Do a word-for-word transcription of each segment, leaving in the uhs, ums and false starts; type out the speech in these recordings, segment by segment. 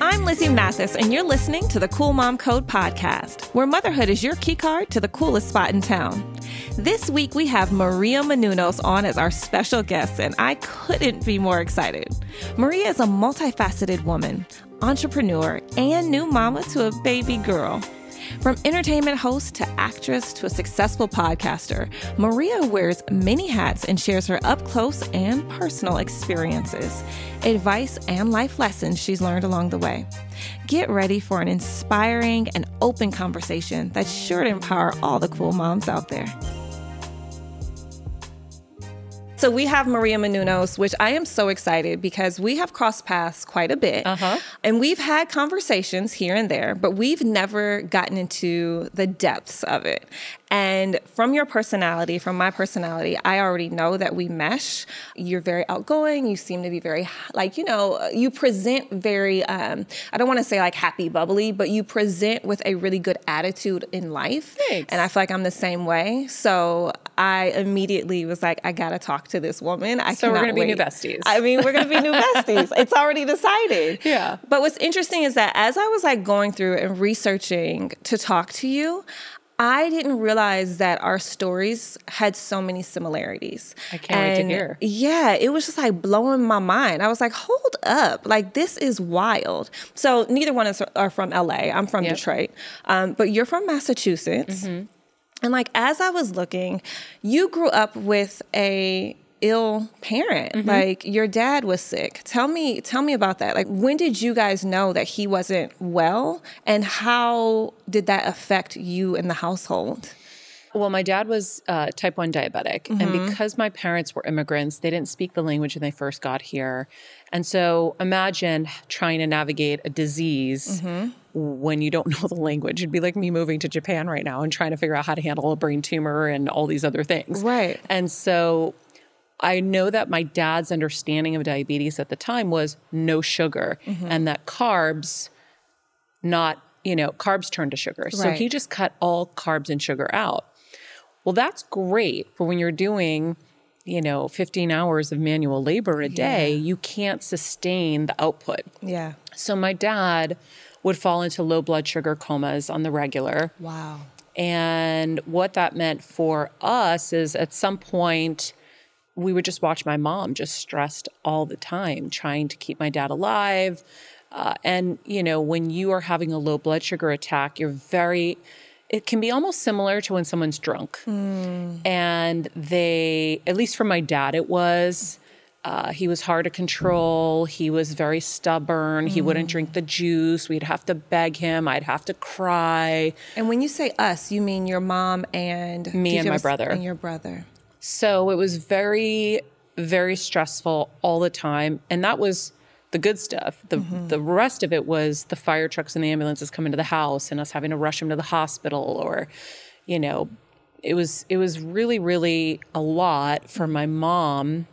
I'm Lizzie Mathis, and you're listening to The Cool Mom Code Podcast, where motherhood is your key card to the coolest spot in town. This week, we have Maria Menounos on as our special guest, and I couldn't be more excited. Maria is a multifaceted woman, entrepreneur, and new mama to a baby girl. From entertainment host to actress to a successful podcaster, Maria wears many hats and shares her up-close and personal experiences, advice, and life lessons she's learned along the way. Get ready for an inspiring and open conversation that's sure to empower all the cool moms out there. So we have Maria Menounos, which I am so excited because we have crossed paths quite a bit. Uh-huh. And we've had conversations here and there, but we've never gotten into the depths of it. And from your personality, from my personality, I already know that we mesh. You're very outgoing. You seem to be very, like, you know, you present very, um, I don't want to say like happy, bubbly, but you present with a really good attitude in life. Thanks. And I feel like I'm the same way. So I immediately was like, I got to talk to this woman. I so cannot we're going to be new besties. I mean, we're going to be new besties. It's already decided. Yeah. But what's interesting is that as I was like going through and researching to talk to you, I didn't realize that our stories had so many similarities. I can't and wait to hear. Yeah, it was just like blowing my mind. I was like, hold up. Like, this is wild. So neither one of us are from L A. I'm from yep. Detroit. Um, but you're from Massachusetts. Mm-hmm. And like, as I was looking, you grew up with a ill parent. Mm-hmm. Like, your dad was sick. Tell me, tell me about that. Like, when did you guys know that he wasn't well, and how did that affect you and the household? Well, my dad was uh, type one diabetic, mm-hmm. and because my parents were immigrants, they didn't speak the language when they first got here. And so imagine trying to navigate a disease mm-hmm. when you don't know the language. It'd be like me moving to Japan right now and trying to figure out how to handle a brain tumor and all these other things. Right. And so I know that my dad's understanding of diabetes at the time was no sugar, mm-hmm. and that carbs, not, you know, carbs turn to sugar. Right. So he just cut all carbs and sugar out. Well, that's great for when you're doing, you know, fifteen hours of manual labor a day, yeah. you can't sustain the output. Yeah. So my dad would fall into low blood sugar comas on the regular. Wow. And what that meant for us is at some point, we would just watch my mom just stressed all the time, trying to keep my dad alive. Uh, and, you know, when you are having a low blood sugar attack, you're very, it can be almost similar to when someone's drunk. Mm. And they, at least for my dad, it was, uh, he was hard to control. He was very stubborn. Mm. He wouldn't drink the juice. We'd have to beg him. I'd have to cry. And when you say us, you mean your mom and... Me and my brother. And your brother. So it was very, very stressful all the time. And that was the good stuff. The mm-hmm. the rest of it was the fire trucks and the ambulances coming to the house and us having to rush him to the hospital, or, you know, it was it was really, really a lot for my mom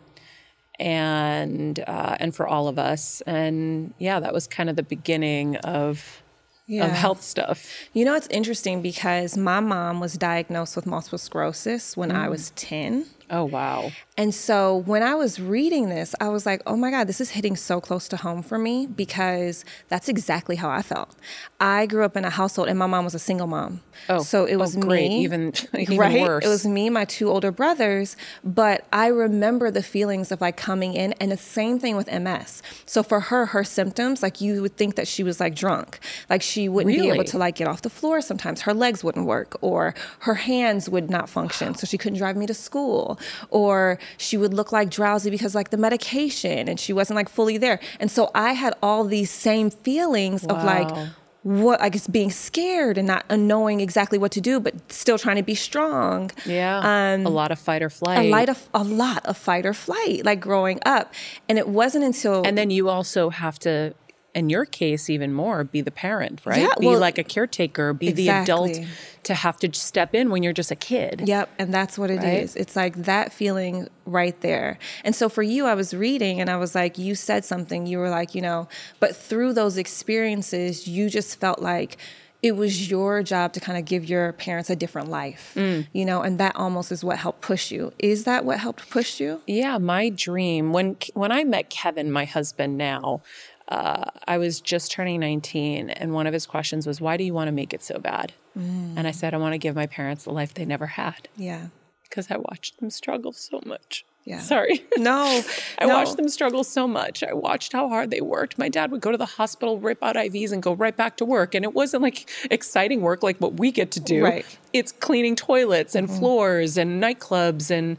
and uh, and for all of us. And yeah, that was kind of the beginning of... Yeah. of health stuff. You know, it's interesting because my mom was diagnosed with multiple sclerosis when mm. I was ten. Oh, wow. And so when I was reading this, I was like, oh my God, this is hitting so close to home for me, because that's exactly how I felt. I grew up in a household, and my mom was a single mom. Oh, so it was oh, great. me. Even, even right? worse. It was me, my two older brothers, but I remember the feelings of like coming in, and the same thing with M S. So for her, her symptoms, like you would think that she was like drunk. Like she wouldn't really? be able to like get off the floor sometimes. Her legs wouldn't work, or her hands would not function. So she couldn't drive me to school, or she would look like drowsy because like the medication, and she wasn't like fully there. And so I had all these same feelings wow. of like, what, I guess being scared and not knowing exactly what to do, but still trying to be strong. Yeah. Um, a lot of fight or flight. A lot of, a lot of fight or flight, like growing up. And it wasn't until. And then you also have to, in your case, even more, be the parent, right? Yeah, well, be like a caretaker, be exactly. the adult to have to step in when you're just a kid. Yep, and that's what it right? is. It's like that feeling right there. And so for you, I was reading and I was like, you said something, you were like, you know, but through those experiences, you just felt like it was your job to kind of give your parents a different life, mm. you know, and that almost is what helped push you. Is that what helped push you? Yeah, my dream. When, when I met Kevin, my husband now, Uh, I was just turning nineteen, and one of his questions was, why do you want to make it so bad? Mm. And I said, I want to give my parents the life they never had. Yeah. Because I watched them struggle so much. Yeah. Sorry. No. I no. watched them struggle so much. I watched how hard they worked. My dad would go to the hospital, rip out I Vs, and go right back to work. And it wasn't like exciting work like what we get to do. Right. It's cleaning toilets and mm-hmm. floors and nightclubs. And,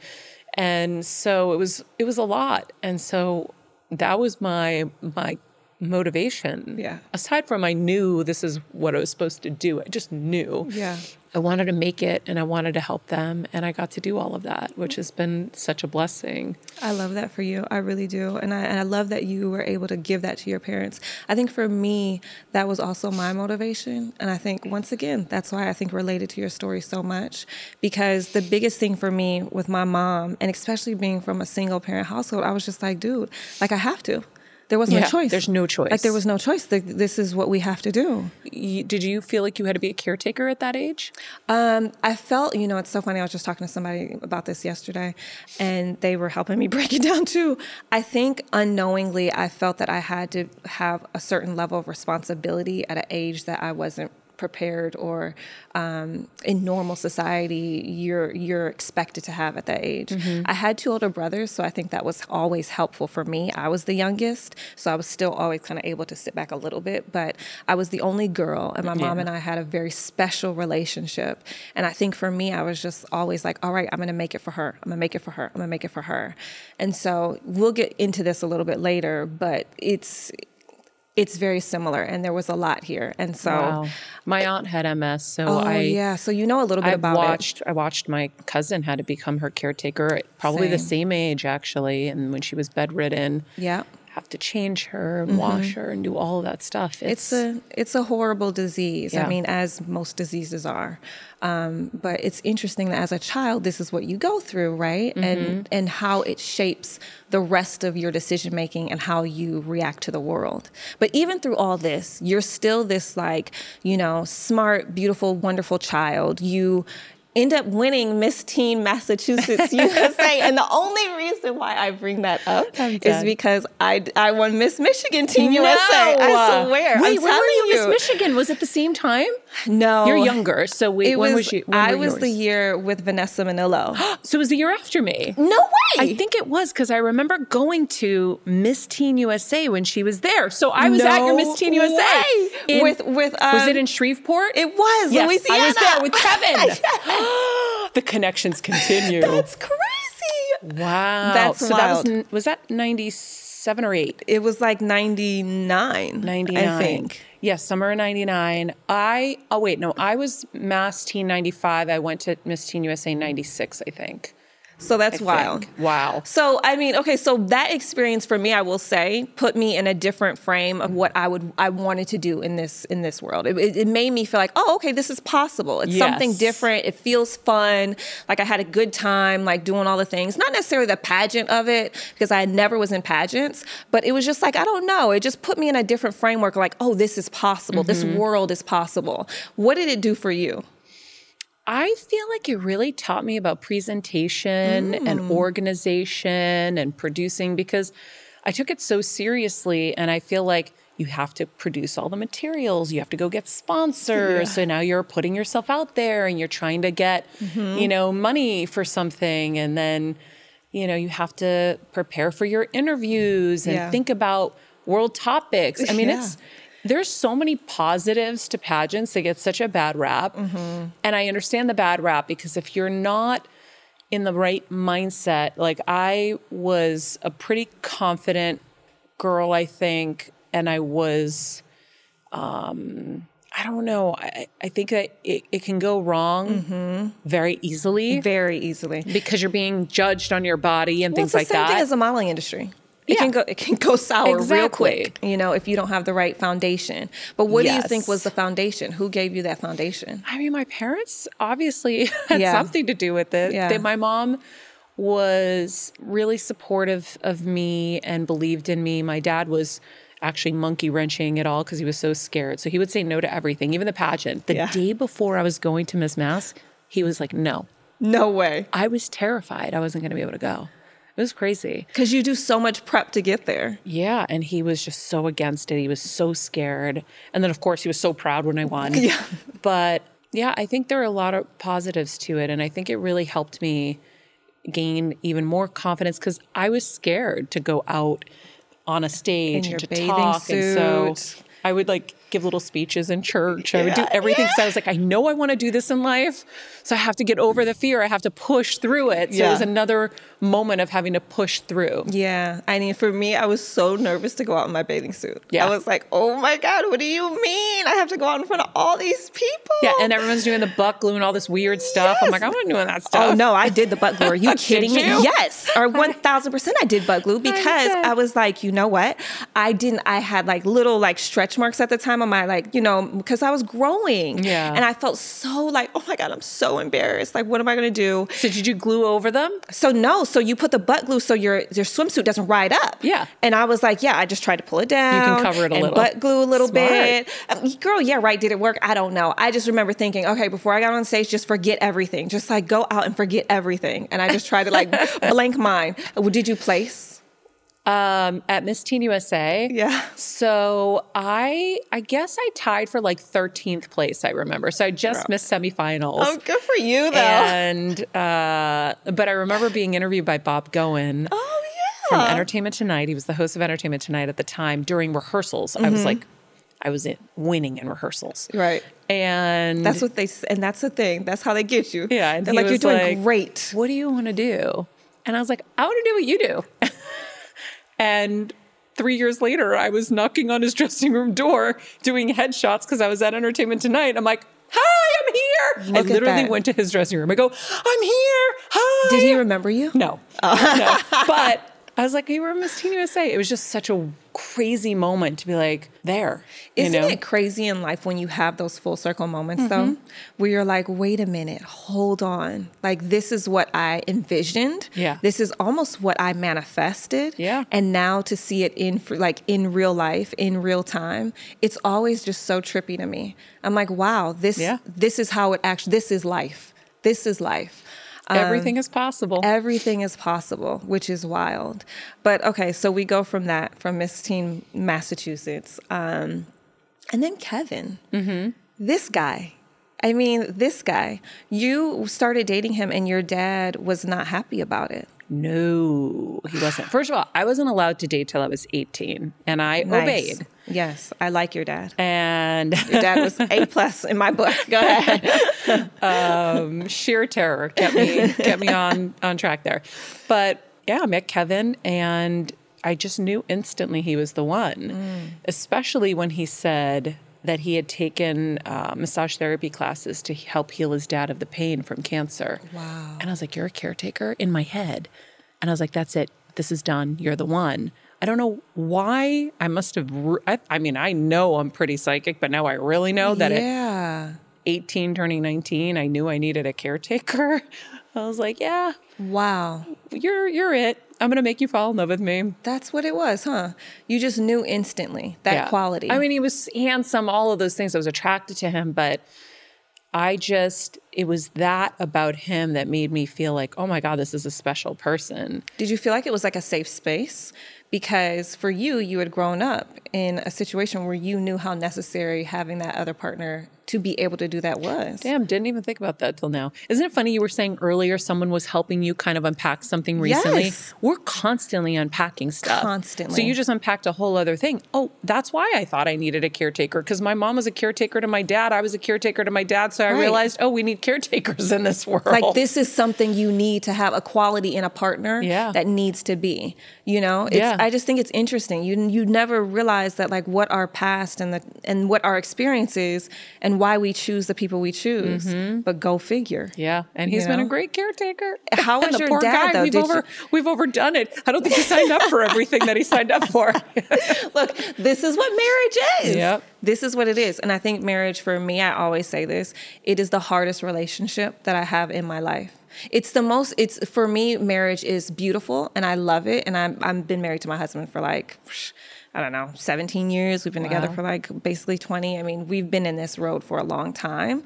and so it was, it was a lot. And so that was my, my, motivation. Yeah. Aside from I knew this is what I was supposed to do. I just knew. Yeah. I wanted to make it, and I wanted to help them, and I got to do all of that, which has been such a blessing. I love that for you. I really do. And I, and I love that you were able to give that to your parents. I think for me, that was also my motivation. And I think, once again, that's why I think related to your story so much, because the biggest thing for me with my mom, and especially being from a single parent household, I was just like, dude, like I have to. There wasn't yeah, a choice. There's no choice. Like there was no choice. The, this is what we have to do. You, did you feel like you had to be a caretaker at that age? Um, I felt, you know, it's so funny. I was just talking to somebody about this yesterday, and they were helping me break it down too. I think unknowingly, I felt that I had to have a certain level of responsibility at an age that I wasn't prepared or um, in normal society you're you're expected to have at that age. Mm-hmm. I had two older brothers, so I think that was always helpful for me. I was the youngest, so I was still always kind of able to sit back a little bit, but I was the only girl, and my yeah. mom and I had a very special relationship. And I think for me, I was just always like, all right, I'm going to make it for her. I'm going to make it for her. I'm going to make it for her. And so we'll get into this a little bit later, but it's It's very similar, and there was a lot here. And so wow. my aunt had M S, so oh, I yeah, so you know a little bit I about watched, it. I watched my cousin had to become her caretaker at probably same. the same age, actually, and when she was bedridden. Yeah. Have to change her and mm-hmm. wash her and do all of that stuff. It's, it's a it's a horrible disease. Yeah. I mean, as most diseases are. Um, but it's interesting that as a child, this is what you go through, right? Mm-hmm. And and how it shapes the rest of your decision making and how you react to the world. But even through all this, you're still this like, you know, smart, beautiful, wonderful child. You end up winning Miss Teen Massachusetts U S A. And the only reason why I bring that up is because I, I won Miss Michigan Teen no. U S A. I swear. Wait, I'm when were you, you Miss Michigan? Was it the same time? No. You're younger. So wait, when was, was you? When I was yours? The year with Vanessa Manillo. So it was the year after me. No way. I think it was, because I remember going to Miss Teen U S A when she was there. So I was no at your Miss Teen U S A. In, with with um, was it in Shreveport? It was. Yes, Louisiana. I was there with Kevin. The connections continue. That's crazy. Wow. That's so wild. That was, was that ninety-seven or eight? It was like ninety-nine. ninety-nine. I think. Yes, summer of ninety-nine. I, oh wait, no, I was Mass Teen ninety-five. I went to Miss Teen U S A ninety-six, I think. So that's I wild. Think. Wow. So, I mean, okay, so that experience for me, I will say, put me in a different frame of what I would, I wanted to do in this, in this world. It, it made me feel like, oh, okay, this is possible. It's yes. something different. It feels fun. Like I had a good time, like doing all the things, not necessarily the pageant of it, because I never was in pageants, but it was just like, I don't know. It just put me in a different framework. Like, oh, this is possible. Mm-hmm. This world is possible. What did it do for you? I feel like it really taught me about presentation mm. and organization and producing, because I took it so seriously, and I feel like you have to produce all the materials. You have to go get sponsors. Yeah. So now you're putting yourself out there and you're trying to get, mm-hmm. you know, money for something. And then, you know, you have to prepare for your interviews and yeah. think about world topics. I mean, yeah. it's, there's so many positives to pageants. They get such a bad rap. Mm-hmm. And I understand the bad rap, because if you're not in the right mindset, like I was a pretty confident girl, I think. And I was, um, I don't know. I, I think that it, it can go wrong mm-hmm. very easily. Very easily. Because you're being judged on your body and well, things like that. It's the same thing as the modeling industry. It, yeah. can go, it can go sour exactly. real quick, you know, if you don't have the right foundation. But what yes. do you think was the foundation? Who gave you that foundation? I mean, my parents obviously had yeah. something to do with it. Yeah. They, my mom... was really supportive of me and believed in me. My dad was actually monkey wrenching it all because he was so scared. So he would say no to everything, even the pageant. The yeah. day before I was going to Miss Mass, he was like, no. No way. I was terrified. I wasn't going to be able to go. It was crazy. Because you do so much prep to get there. Yeah. And he was just so against it. He was so scared. And then, of course, he was so proud when I won. yeah. But, yeah, I think there are a lot of positives to it. And I think it really helped me gain even more confidence, because I was scared to go out on a stage and to talk. Suit. And so I would like give little speeches in church. Yeah. I would do everything because yeah. I was like, I know I want to do this in life. So I have to get over the fear. I have to push through it. So yeah. it was another moment of having to push through. Yeah. I mean, for me, I was so nervous to go out in my bathing suit. Yeah. I was like, oh my God, what do you mean? I have to go out in front of all these people. Yeah. And everyone's doing the butt glue and all this weird stuff. Yes. I'm like, I'm not doing that stuff. Oh no, I did the butt glue. Are you kidding me? You? Yes. Or one thousand percent I did butt glue, because I, I was like, you know what? I didn't, I had like little like stretch marks at the time on my, like, you know, because I was growing. Yeah. And I felt so like, oh my God, I'm so embarrassed. Like, what am I going to do? So did you glue over them? So no. So you put the butt glue so your your swimsuit doesn't ride up. Yeah. And I was like, yeah, I just tried to pull it down. You can cover it a and little. Butt glue a little Smart. Bit. Um, girl, yeah, right. Did it work? I don't know. I just remember thinking, okay, before I got on stage, just forget everything. Just like go out and forget everything. And I just tried to like blank mine. Did you place? Um, at Miss Teen U S A. Yeah. So I, I guess I tied for like thirteenth place, I remember. So I just Girl. missed semifinals. Oh, good for you though. And, uh, but I remember being interviewed by Bob Goen. Oh yeah. From Entertainment Tonight. He was the host of Entertainment Tonight at the time during rehearsals. Mm-hmm. I was like, I was in, winning in rehearsals. Right. And that's what they, and that's the thing. That's how they get you. Yeah. And They're like, you're doing like, great. What do you want to do? And I was like, I want to do what you do. And three years later, I was knocking on his dressing room door doing headshots because I was at Entertainment Tonight. I'm like, hi, I'm here. Look I literally that. went to his dressing room. I go, I'm here. Hi. Did he remember you? No. Oh. no. But I was like, you were Miss Teen U S A. It was just such a crazy moment to be like, there. Isn't you know? it crazy in life when you have those full circle moments, mm-hmm. though, where you're like, wait a minute, hold on. Like, this is what I envisioned. Yeah. This is almost what I manifested. Yeah. And now to see it in, like, in real life, in real time, it's always just so trippy to me. I'm like, wow, this, yeah. this is how it actually, this is life. This is life. Everything um, is possible. Everything is possible, which is wild. But okay, so we go from that, from Miss Teen Massachusetts. Um, and then Kevin, mm-hmm. this guy. I mean, this guy. You started dating him and your dad was not happy about it. No, he wasn't. First of all, I wasn't allowed to date till I was eighteen, and I nice. obeyed. Yes, I like your dad. And your dad was A plus in my book. Go ahead. um, sheer terror kept me kept me on on track there. But yeah, I met Kevin, and I just knew instantly he was the one. Mm. Especially when he said that he had taken uh, massage therapy classes to help heal his dad of the pain from cancer. Wow. And I was like, you're a caretaker in my head. And I was like, that's it. This is done. You're the one. I don't know why I must have, re- I, I mean, I know I'm pretty psychic, but now I really know that yeah. at eighteen turning nineteen, I knew I needed a caretaker. I was like, yeah. Wow. You're, you're it. I'm going to make you fall in love with me. That's what it was, huh? You just knew instantly that yeah. quality. I mean, he was handsome, all of those things. I was attracted to him, but I just, it was that about him that made me feel like, oh my God, this is a special person. Did you feel like it was like a safe space? Because for you, you had grown up in a situation where you knew how necessary having that other partner to be able to do that was. Damn, didn't even think about that till now. Isn't it funny you were saying earlier someone was helping you kind of unpack something recently? Yes. We're constantly unpacking stuff. Constantly. So you just unpacked a whole other thing. Oh, that's why I thought I needed a caretaker, because my mom was a caretaker to my dad. I was a caretaker to my dad. So I right. realized, oh, we need caretakers in this world. Like, this is something you need to have a quality in a partner yeah. that needs to be, you know? It's, yeah. I just think it's interesting. You you never realize that, like, what our past and the and what our experience is and why we choose the people we choose, mm-hmm. but go figure. Yeah, and he's you know? been a great caretaker. How was your poor dad, guy, though? We've, over, you... we've overdone it. I don't think he signed up for everything that he signed up for. Look, this is what marriage is. Yep. This is what it is. And I think marriage, for me, I always say this, it is the hardest relationship that I have in my life. It's the most, it's for me, marriage is beautiful and I love it. And I'm, I've been married to my husband for like... I don't know, seventeen years. We've been wow. together for like basically twenty. I mean, we've been in this road for a long time,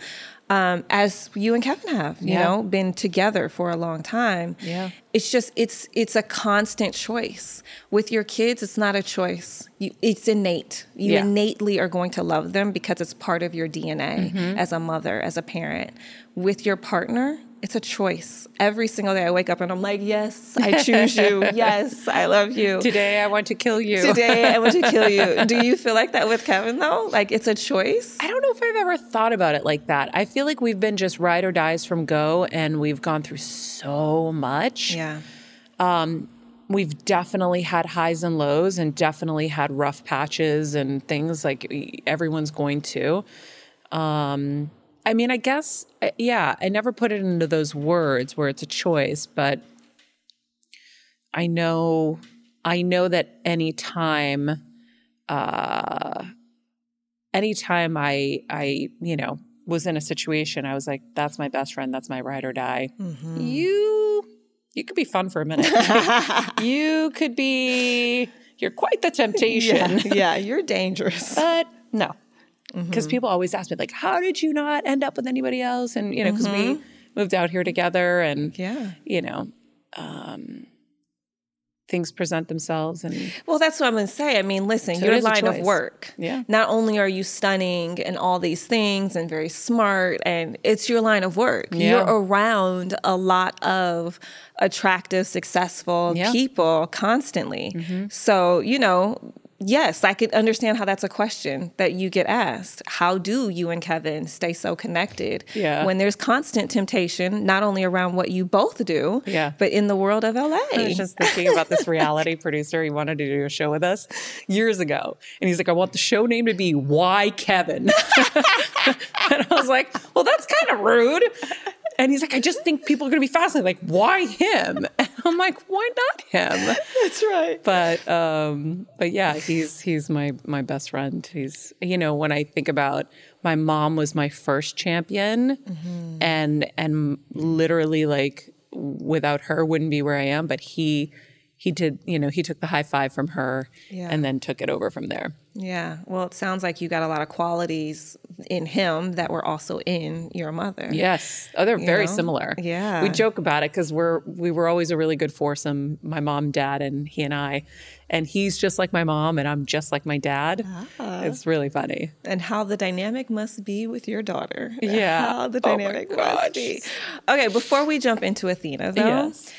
um, as you and Kevin have, you yeah. know, been together for a long time. Yeah. It's just, it's it's a constant choice. With your kids, it's not a choice. You, it's innate. You yeah. innately are going to love them because it's part of your D N A mm-hmm. as a mother, as a parent. With your partner, it's a choice. Every single day I wake up and I'm like, yes, I choose you. Yes, I love you. Today I want to kill you. Today I want to kill you. Do you feel like that with Kevin, though? Like, it's a choice? I don't know if I've ever thought about it like that. I feel like we've been just ride or dies from go, and we've gone through so much. Yeah. Um, we've definitely had highs and lows and definitely had rough patches and things, like everyone's going to. Um I mean, I guess, yeah, I never put it into those words where it's a choice, but I know, I know that any time, uh, any time I, I, you know, was in a situation, I was like, that's my best friend. That's my ride or die. Mm-hmm. You, you could be fun for a minute. You could be, you're quite the temptation. Yeah, yeah, you're dangerous. But no. Because mm-hmm. people always ask me, like, how did you not end up with anybody else? And, you know, because mm-hmm. we moved out here together and, yeah. you know, um, things present themselves. And well, that's what I'm going to say. I mean, listen, so your line of work. Yeah. Not only are you stunning and all these things and very smart, and it's your line of work. Yeah. You're around a lot of attractive, successful yeah. people constantly. Mm-hmm. So, you know... Yes, I could understand how that's a question that you get asked. How do you and Kevin stay so connected yeah. when there's constant temptation, not only around what you both do, yeah. but in the world of L A? I was just thinking about this reality producer. He wanted to do a show with us years ago. And he's like, I want the show name to be Why Kevin? And I was like, well, that's kind of rude. And he's like, I just think people are going to be fascinated. Like, why him? And I'm like, why not him? That's right. But, um, but yeah, he's he's my my best friend. He's, you know, when I think about, my mom was my first champion, mm-hmm. and and literally, like, without her, wouldn't be where I am. But he he did, you know, he took the high five from her, yeah. and then took it over from there. Yeah. Well, it sounds like you got a lot of qualities in him that were also in your mother. Yes. Oh, they're you very know? Similar. Yeah. We joke about it because we're, we were always a really good foursome, my mom, dad, and he and I. And he's just like my mom and I'm just like my dad. Ah. It's really funny. And how the dynamic must be with your daughter. Yeah. How the dynamic oh must be. Okay. Before we jump into Athena, though, yes.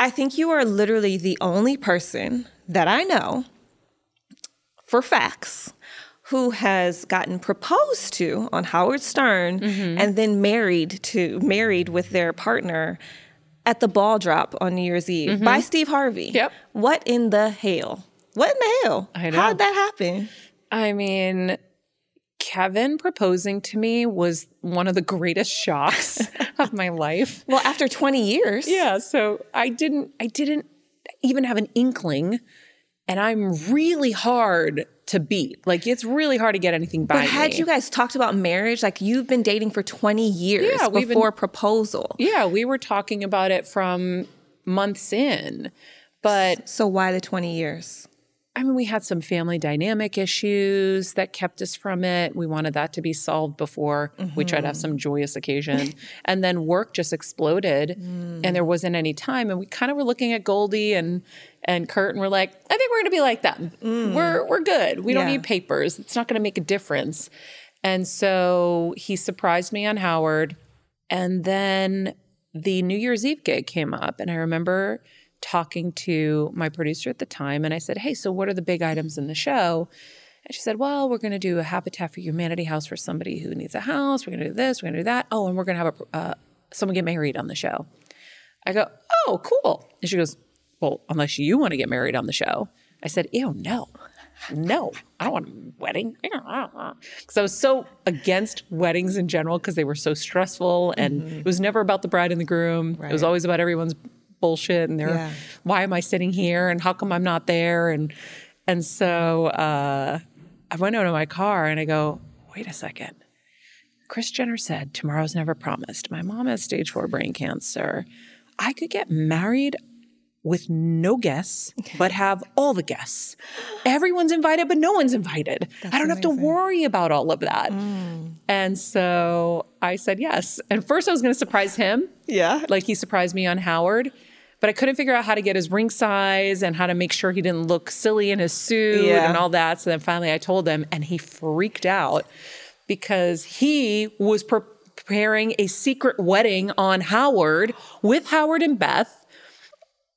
I think you are literally the only person that I know for facts, who has gotten proposed to on Howard Stern mm-hmm. and then married to, married with their partner at the ball drop on New Year's Eve mm-hmm. by Steve Harvey. Yep. What in the hell? What in the hell? I know. How'd that happen? I mean, Kevin proposing to me was one of the greatest shocks of my life. Well, after twenty years. Yeah. So I didn't, I didn't even have an inkling. And I'm really hard to beat. Like, it's really hard to get anything by me. But had me. You guys talked about marriage? Like, you've been dating for twenty years yeah, before been, proposal. Yeah, we were talking about it from months in. But so why the twenty years? I mean, we had some family dynamic issues that kept us from it. We wanted that to be solved before mm-hmm. we tried to have some joyous occasion. And then work just exploded mm. and there wasn't any time. And we kind of were looking at Goldie and and Kurt and we're like, I think we're going to be like them. Mm. We're we're good. We yeah. don't need papers. It's not going to make a difference. And so he surprised me on Howard. And then the New Year's Eve gig came up. And I remember talking to my producer at the time. And I said, hey, so what are the big items in the show? And she said, well, we're going to do a Habitat for Humanity house for somebody who needs a house. We're going to do this. We're going to do that. Oh, and we're going to have a, uh, someone get married on the show. I go, oh, cool. And she goes, well, unless you want to get married on the show. I said, ew, no, no, I don't want a wedding. Because I was so against weddings in general because they were so stressful. And mm-hmm. it was never about the bride and the groom. Right. It was always about everyone's bullshit and they're yeah. why am I sitting here and how come I'm not there? And and so uh, I went out of my car and I go, wait a second. Kris Jenner said, tomorrow's never promised. My mom has stage four brain cancer. I could get married with no guests, but have all the guests. Everyone's invited, but no one's invited. That's I don't amazing. Have to worry about all of that. Mm. And so I said yes. And first I was going to surprise him. Yeah. Like he surprised me on Howard. But I couldn't figure out how to get his ring size and how to make sure he didn't look silly in his suit yeah. and all that. So then finally I told him, and he freaked out because he was pre- preparing a secret wedding on Howard with Howard and Beth.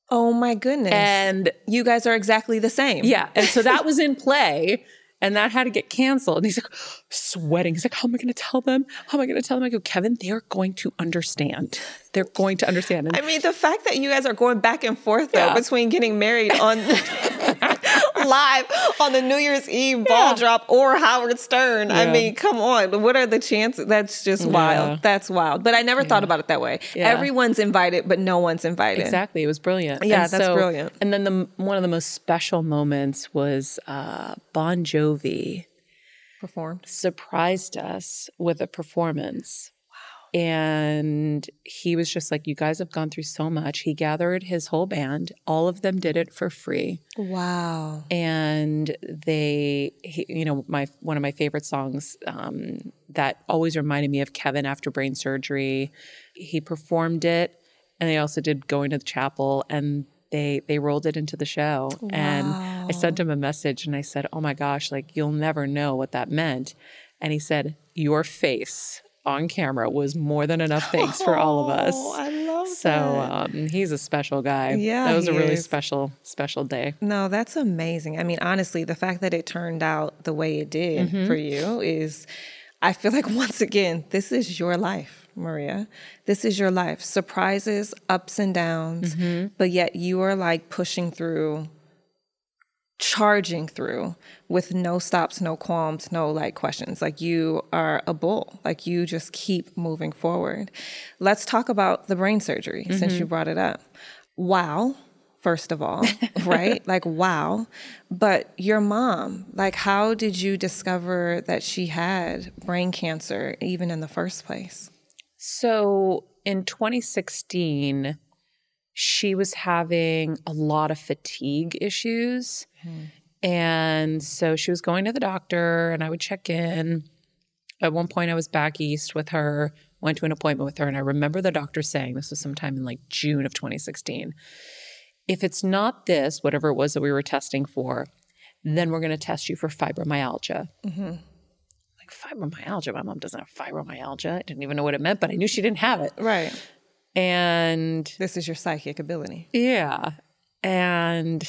Oh my goodness. And you guys are exactly the same. Yeah. And so that was in play and that had to get canceled. And he's like sweating. He's like, how am I going to tell them? How am I going to tell them? I go, Kevin, they're going to understand. They're going to understand. And I mean, the fact that you guys are going back and forth though yeah. between getting married on live on the New Year's Eve ball yeah. drop or Howard Stern. Yeah. I mean, come on. What are the chances? That's just yeah. wild. That's wild. But I never yeah. thought about it that way. Yeah. Everyone's invited, but no one's invited. Exactly. It was brilliant. Yeah, and that's so brilliant. And then the one of the most special moments was uh, Bon Jovi performed, surprised us with a performance. Wow. And he was just like, you guys have gone through so much. He gathered his whole band. All of them did it for free. Wow. And they, he, you know, my one of my favorite songs um, that always reminded me of Kevin after brain surgery. He performed it and they also did Going to the Chapel and they they rolled it into the show. Wow. And I sent him a message and I said, oh my gosh, like you'll never know what that meant. And he said, your face on camera was more than enough thanks for all of us. Oh, I love so, that. So um, he's a special guy. Yeah, that was a really is. special, special day. No, that's amazing. I mean, honestly, the fact that it turned out the way it did mm-hmm. for you is, I feel like once again, this is your life, Maria. This is your life. Surprises, ups and downs, mm-hmm. but yet you are like pushing through, charging through with no stops, no qualms, no like questions. Like you are a bull, like you just keep moving forward. Let's talk about the brain surgery mm-hmm. since you brought it up. Wow. First of all, right? Like, wow. But your mom, like, how did you discover that she had brain cancer even in the first place? So in twenty sixteen, she was having a lot of fatigue issues. Mm-hmm. And so she was going to the doctor and I would check in. At one point I was back east with her, went to an appointment with her. And I remember the doctor saying, this was sometime in like June of twenty sixteen, if it's not this, whatever it was that we were testing for, then we're going to test you for fibromyalgia. Mm-hmm. Like fibromyalgia. My mom doesn't have fibromyalgia. I didn't even know what it meant, but I knew she didn't have it. Right. And this is your psychic ability. Yeah. And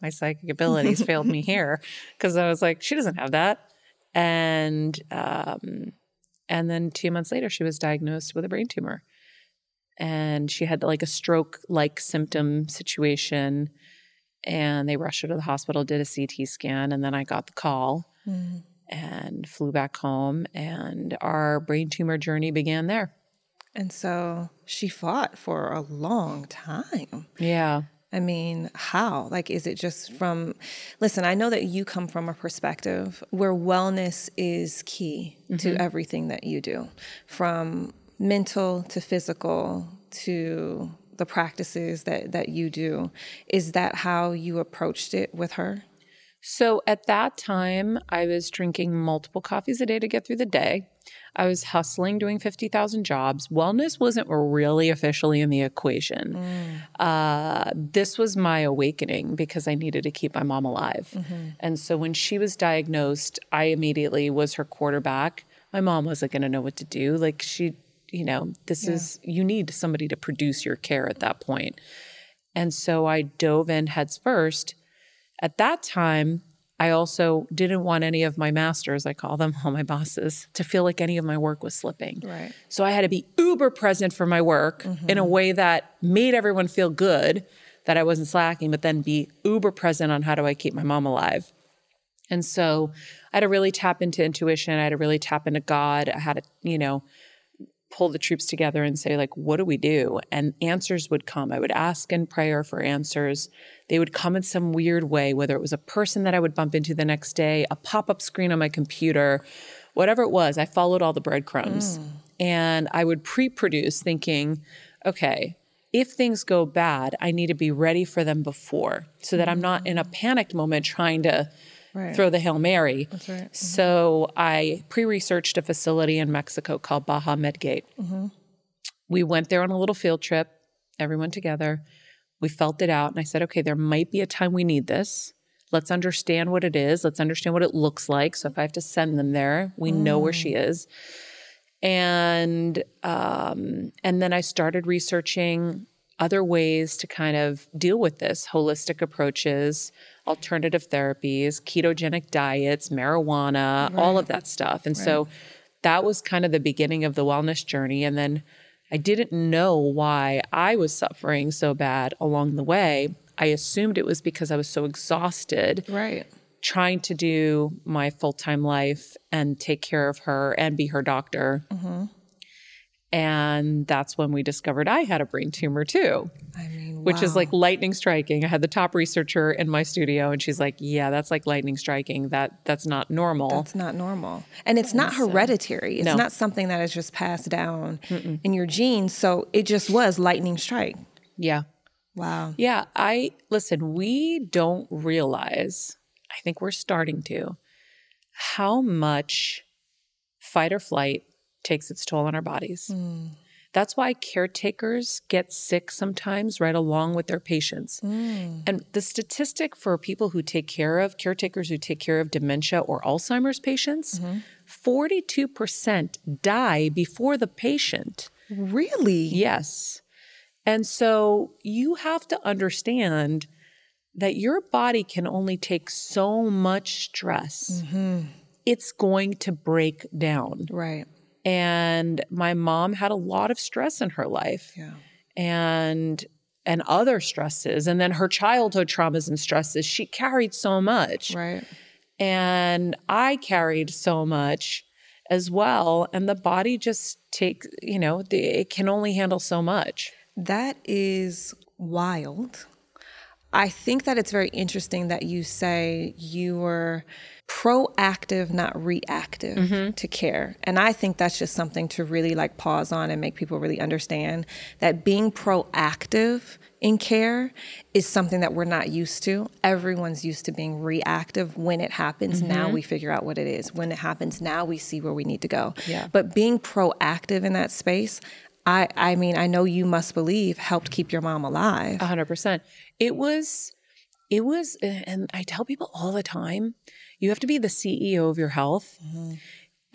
my psychic abilities failed me here because I was like, she doesn't have that. And, um, and then two months later, she was diagnosed with a brain tumor. And she had like a stroke-like symptom situation. And they rushed her to the hospital, did a C T scan. And then I got the call mm. and flew back home. And our brain tumor journey began there. And so she fought for a long time. Yeah. I mean, how? Like, is it just from, listen, I know that you come from a perspective where wellness is key mm-hmm. to everything that you do, from mental to physical to the practices that, that you do. Is that how you approached it with her? So at that time, I was drinking multiple coffees a day to get through the day. I was hustling, doing fifty thousand jobs. Wellness wasn't really officially in the equation. Mm. Uh, this was my awakening because I needed to keep my mom alive. Mm-hmm. And so when she was diagnosed, I immediately was her quarterback. My mom wasn't going to know what to do. Like she, you know, this yeah. is, you need somebody to produce your care at that point. And so I dove in heads first. At that time, I also didn't want any of my masters, I call them, all my bosses, to feel like any of my work was slipping. Right. So I had to be uber present for my work mm-hmm. in a way that made everyone feel good that I wasn't slacking, but then be uber present on how do I keep my mom alive. And so I had to really tap into intuition. I had to really tap into God. I had to, you know, pull the troops together and say, like, what do we do? And answers would come. I would ask in prayer for answers. They would come in some weird way, whether it was a person that I would bump into the next day, a pop-up screen on my computer, whatever it was, I followed all the breadcrumbs. Mm. And I would pre-produce thinking, okay, if things go bad, I need to be ready for them before so that mm-hmm. I'm not in a panicked moment trying to Right. throw the Hail Mary. That's right. Mm-hmm. So I pre-researched a facility in Mexico called Baja Medgate. Mm-hmm. We went there on a little field trip, everyone together. We felt it out. And I said, okay, there might be a time we need this. Let's understand what it is. Let's understand what it looks like. So if I have to send them there, we mm. know where she is. And um, and then I started researching other ways to kind of deal with this, holistic approaches, alternative therapies, ketogenic diets, marijuana, right. all of that stuff. And right. so that was kind of the beginning of the wellness journey. And then I didn't know why I was suffering so bad along the way. I assumed it was because I was so exhausted. Right. Trying to do my full-time life and take care of her and be her doctor. Mm-hmm. And that's when we discovered I had a brain tumor too, I mean, which wow. is like lightning striking. I had the top researcher in my studio and she's like, yeah, that's like lightning striking. That that's not normal. That's not normal. And it's not so, hereditary. It's no. not something that is just passed down Mm-mm. in your genes. So it just was lightning strike. Yeah. Wow. Yeah. I, listen, we don't realize, I think we're starting to, how much fight or flight takes its toll on our bodies. Mm. That's why caretakers get sick sometimes right along with their patients. Mm. And the statistic for people who take care of, caretakers who take care of dementia or Alzheimer's patients, mm-hmm. forty-two percent die before the patient. Really? Yes. And so you have to understand that your body can only take so much stress. Mm-hmm. It's going to break down. Right. And my mom had a lot of stress in her life yeah. and and other stresses. And then her childhood traumas and stresses, she carried so much. Right. And I carried so much as well. And the body just takes, you know, it can only handle so much. That is wild. I think that it's very interesting that you say you were proactive, not reactive mm-hmm. to care. And I think that's just something to really like pause on and make people really understand that being proactive in care is something that we're not used to. Everyone's used to being reactive. When it happens, mm-hmm. now we figure out what it is. When it happens, now we see where we need to go. Yeah. But being proactive in that space, I, I mean, I know you must believe helped keep your mom alive. A hundred percent. It was, it was, and I tell people all the time, you have to be the C E O of your health. Mm-hmm.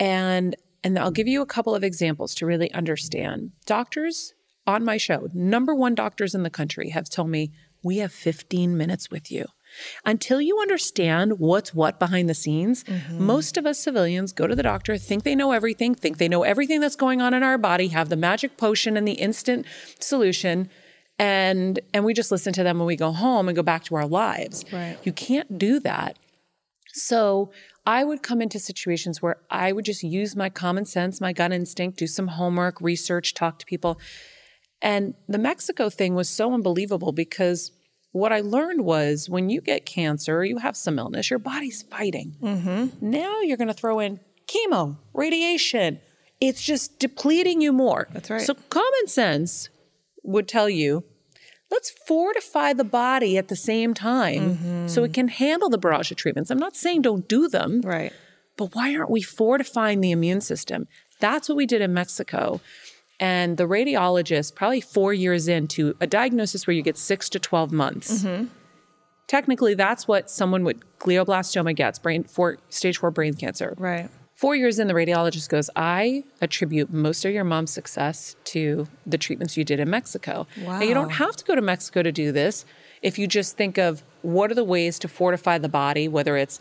And, and I'll give you a couple of examples to really understand. Doctors on my show, number one doctors in the country have told me, we have fifteen minutes with you. Until you understand what's what behind the scenes, mm-hmm. most of us civilians go to the doctor, think they know everything, think they know everything that's going on in our body, have the magic potion and the instant solution, and and we just listen to them when we go home and go back to our lives. Right. You can't do that. So I would come into situations where I would just use my common sense, my gut instinct, do some homework, research, talk to people. And the Mexico thing was so unbelievable because what I learned was when you get cancer or you have some illness, your body's fighting. Mm-hmm. Now you're going to throw in chemo, radiation. It's just depleting you more. That's right. So common sense would tell you, let's fortify the body at the same time mm-hmm. so it can handle the barrage of treatments. I'm not saying don't do them. Right. But why aren't we fortifying the immune system? That's what we did in Mexico. And the radiologist, probably four years into a diagnosis where you get six to twelve months. Mm-hmm. Technically, that's what someone with glioblastoma gets, brain four, stage four brain cancer. Right. Four years in, the radiologist goes, I attribute most of your mom's success to the treatments you did in Mexico. Wow. Now, you don't have to go to Mexico to do this. If you just think of what are the ways to fortify the body, whether it's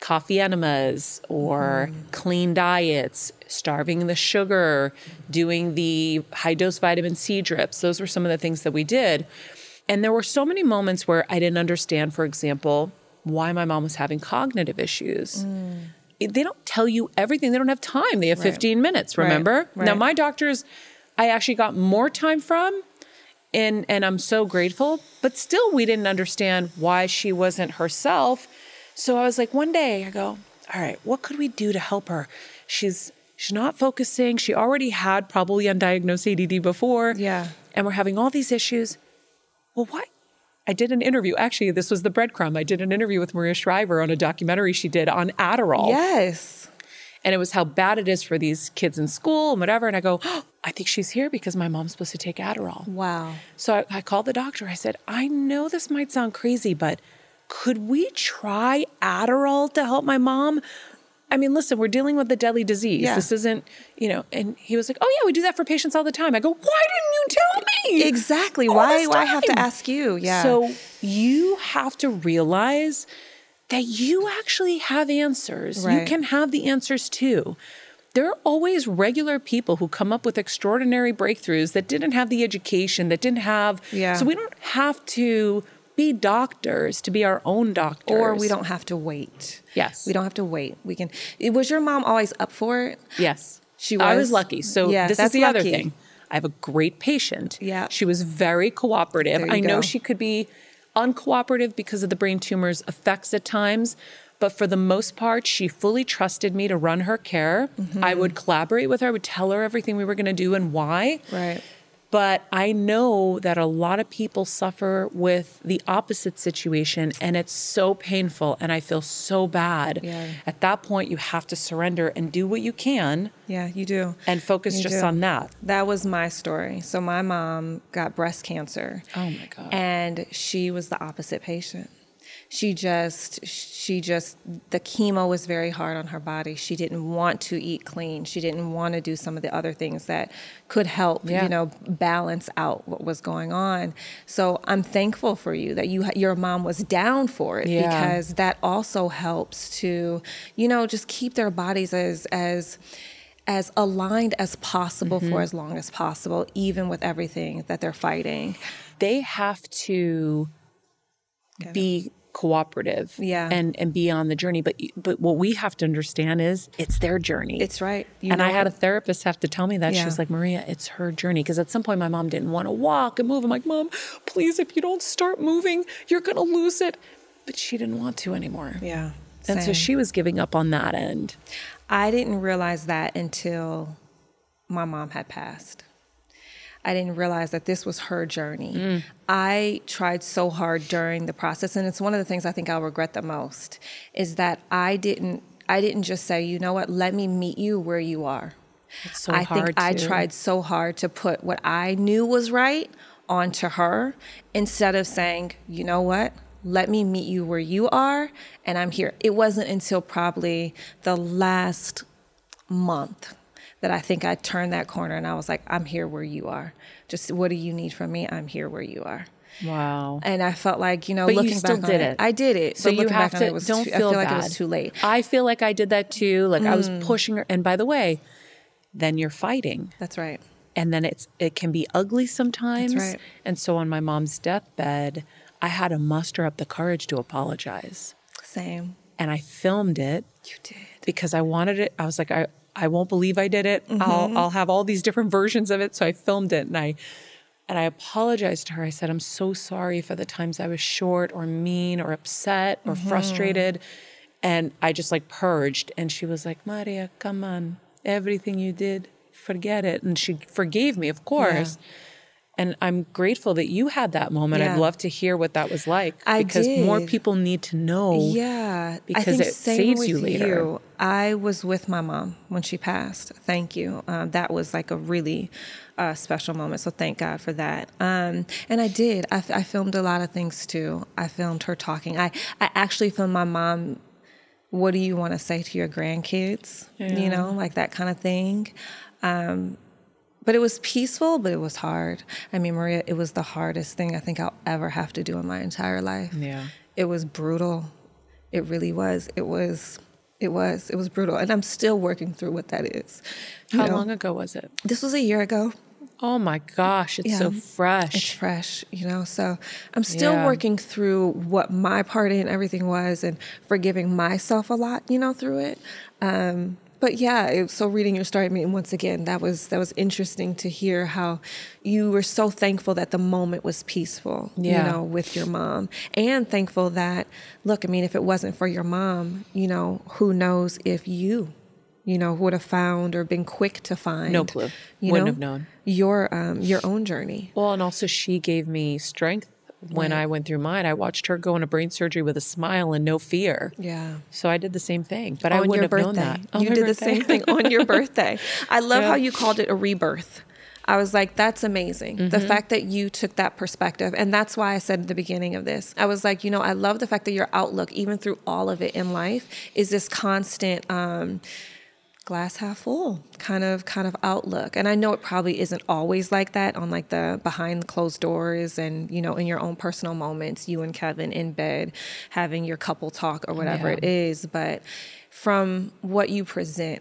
coffee enemas or mm. clean diets, starving the sugar, doing the high-dose vitamin C drips. Those were some of the things that we did. And there were so many moments where I didn't understand, for example, why my mom was having cognitive issues. Mm. They don't tell you everything. They don't have time. They have right. fifteen minutes, remember? Right. Right. Now, my doctors, I actually got more time from, and, and I'm so grateful. But still, we didn't understand why she wasn't herself. So I was like, one day I go, all right, what could we do to help her? She's she's not focusing. She already had probably undiagnosed A D D before. Yeah. And we're having all these issues. Well, why? I did an interview. Actually, this was the breadcrumb. I did an interview with Maria Shriver on a documentary she did on Adderall. Yes. And it was how bad it is for these kids in school and whatever. And I go, oh, I think she's here because my mom's supposed to take Adderall. Wow. So I, I called the doctor. I said, I know this might sound crazy, but could we try Adderall to help my mom? I mean, listen, we're dealing with a deadly disease. Yeah. This isn't, you know, and he was like, oh yeah, we do that for patients all the time. I go, why didn't you tell me? Exactly. Why do I have to ask you? Yeah. So you have to realize that you actually have answers. Right. You can have the answers too. There are always regular people who come up with extraordinary breakthroughs that didn't have the education, that didn't have, yeah. so we don't have to be doctors to be our own doctors. Or we don't have to wait. Yes. We don't have to wait. We can. Was your mom always up for it? Yes. She was. I was lucky. So yeah, this is the lucky. Other thing. I have a great patient. Yeah. She was very cooperative. I go. know she could be uncooperative because of the brain tumor's effects at times, but for the most part, she fully trusted me to run her care. Mm-hmm. I would collaborate with her. I would tell her everything we were going to do and why. Right. But I know that a lot of people suffer with the opposite situation, and it's so painful, and I feel so bad. Yeah. At that point, you have to surrender and do what you can. Yeah, you do. And focus you just do. on that. That was my story. So my mom got breast cancer. Oh, my God. And she was the opposite patient. She just, she just, the chemo was very hard on her body. She didn't want to eat clean. She didn't want to do some of the other things that could help, yeah. you know, balance out what was going on. So I'm thankful for you that you, your mom was down for it yeah. because that also helps to, you know, just keep their bodies as, as, as aligned as possible mm-hmm. for as long as possible, even with everything that they're fighting. They have to okay. be cooperative yeah. and, and be on the journey. But but what we have to understand is it's their journey. It's right. You and know. I had a therapist have to tell me that. Yeah. She was like, Maria, it's her journey. Because at some point my mom didn't want to walk and move. I'm like, Mom, please, if you don't start moving, you're going to lose it. But she didn't want to anymore. Yeah. Same. And so she was giving up on that end. I didn't realize that until my mom had passed. I didn't realize that this was her journey. Mm. I tried so hard during the process, and it's one of the things I think I'll regret the most, is that I didn't I didn't just say, you know what, let me meet you where you are. It's so I hard think to. I tried so hard to put what I knew was right onto her instead of saying, you know what, let me meet you where you are, and I'm here. It wasn't until probably the last month that I think I turned that corner and I was like, I'm here where you are. Just what do you need from me? I'm here where you are. Wow. And I felt like, you know, but looking you still back did on it, it, I did it. So you have to, it was don't too, feel I feel bad. Like it was too late. I feel like I did that too. Like mm. I was pushing her. And by the way, then you're fighting. That's right. And then it's it can be ugly sometimes. That's right. And so on my mom's deathbed, I had to muster up the courage to apologize. Same. And I filmed it. You did. Because I wanted it. I was like, I. I won't believe I did it. Mm-hmm. I'll I'll have all these different versions of it. So I filmed it and I and I apologized to her. I said, I'm so sorry for the times I was short or mean or upset or mm-hmm. frustrated. And I just like purged. And she was like, Maria, come on. Everything you did, forget it. And she forgave me, of course. Yeah. And I'm grateful that you had that moment. Yeah. I'd love to hear what that was like. I because did. More people need to know. Yeah. Because I think it saves you later. You, I was with my mom when she passed. Thank you. Um, that was like a really uh, special moment. So thank God for that. Um, and I did. I, I filmed a lot of things too. I filmed her talking. I, I actually filmed my mom. What do you want to say to your grandkids? Yeah. You know, like that kind of thing. Um, But it was peaceful, but it was hard. I mean, Maria, it was the hardest thing I think I'll ever have to do in my entire life. Yeah. It was brutal. It really was. It was, it was, it was brutal. And I'm still working through what that is. How long ago was it? This was a year ago. Oh my gosh, it's yeah. so fresh. It's fresh, you know, so I'm still yeah. working through what my part in everything was and forgiving myself a lot, you know, through it. Um, But yeah, it, so reading your story, I mean, once again, that was that was interesting to hear how you were so thankful that the moment was peaceful, yeah. you know, with your mom, and thankful that, look, I mean, if it wasn't for your mom, you know, who knows if you, you know, would have found or been quick to find. No clue. You Wouldn't know, have known. Your, um, your own journey. Well, and also she gave me strength. When right. I went through mine, I watched her go into brain surgery with a smile and no fear. Yeah. So I did the same thing, but on I wouldn't have birthday. known that. On you did birthday. the same thing on your birthday. I love yeah. how you called it a rebirth. I was like, that's amazing. Mm-hmm. The fact that you took that perspective. And that's why I said at the beginning of this, I was like, you know, I love the fact that your outlook, even through all of it in life, is this constant, um, glass half full kind of kind of outlook. And I know it probably isn't always like that on like the behind closed doors and, you know, in your own personal moments, you and Kevin in bed having your couple talk or whatever yeah. it is. But from what you present,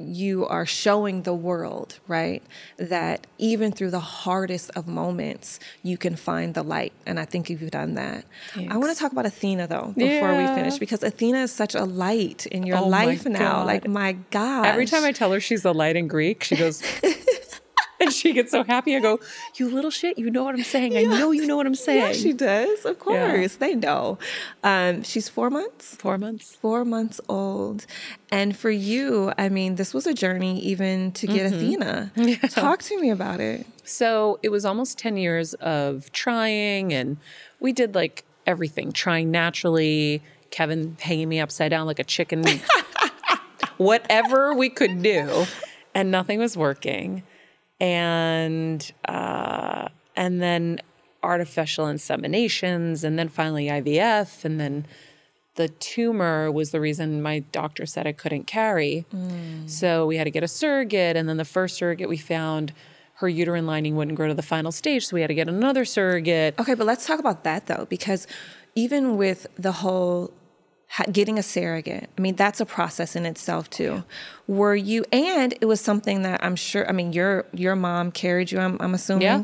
you are showing the world, right, that even through the hardest of moments, you can find the light. And I think you've done that. Thanks. I want to talk about Athena, though, before yeah. we finish, because Athena is such a light in your oh life now. Like, my God. Every time I tell her she's a light in Greek, she goes... And she gets so happy. I go, you little shit, you know what I'm saying. Yeah. I know you know what I'm saying. Yeah, she does. Of course. Yeah. They know. Um, she's four months? Four months. Four months old. And for you, I mean, this was a journey even to get mm-hmm. Athena. Yeah. Talk to me about it. So it was almost ten years of trying. And we did like everything. Trying naturally. Kevin hanging me upside down like a chicken. Whatever we could do. And nothing was working. And, uh, and then artificial inseminations, and then finally I V F. And then the tumor was the reason my doctor said I couldn't carry. Mm. So we had to get a surrogate. And then the first surrogate we found, her uterine lining wouldn't grow to the final stage. So we had to get another surrogate. Okay. But let's talk about that though, because even with the whole getting a surrogate, I mean, that's a process in itself too. Yeah. Were you, and it was something that I'm sure, I mean, your, your mom carried you, I'm, I'm assuming. Yeah.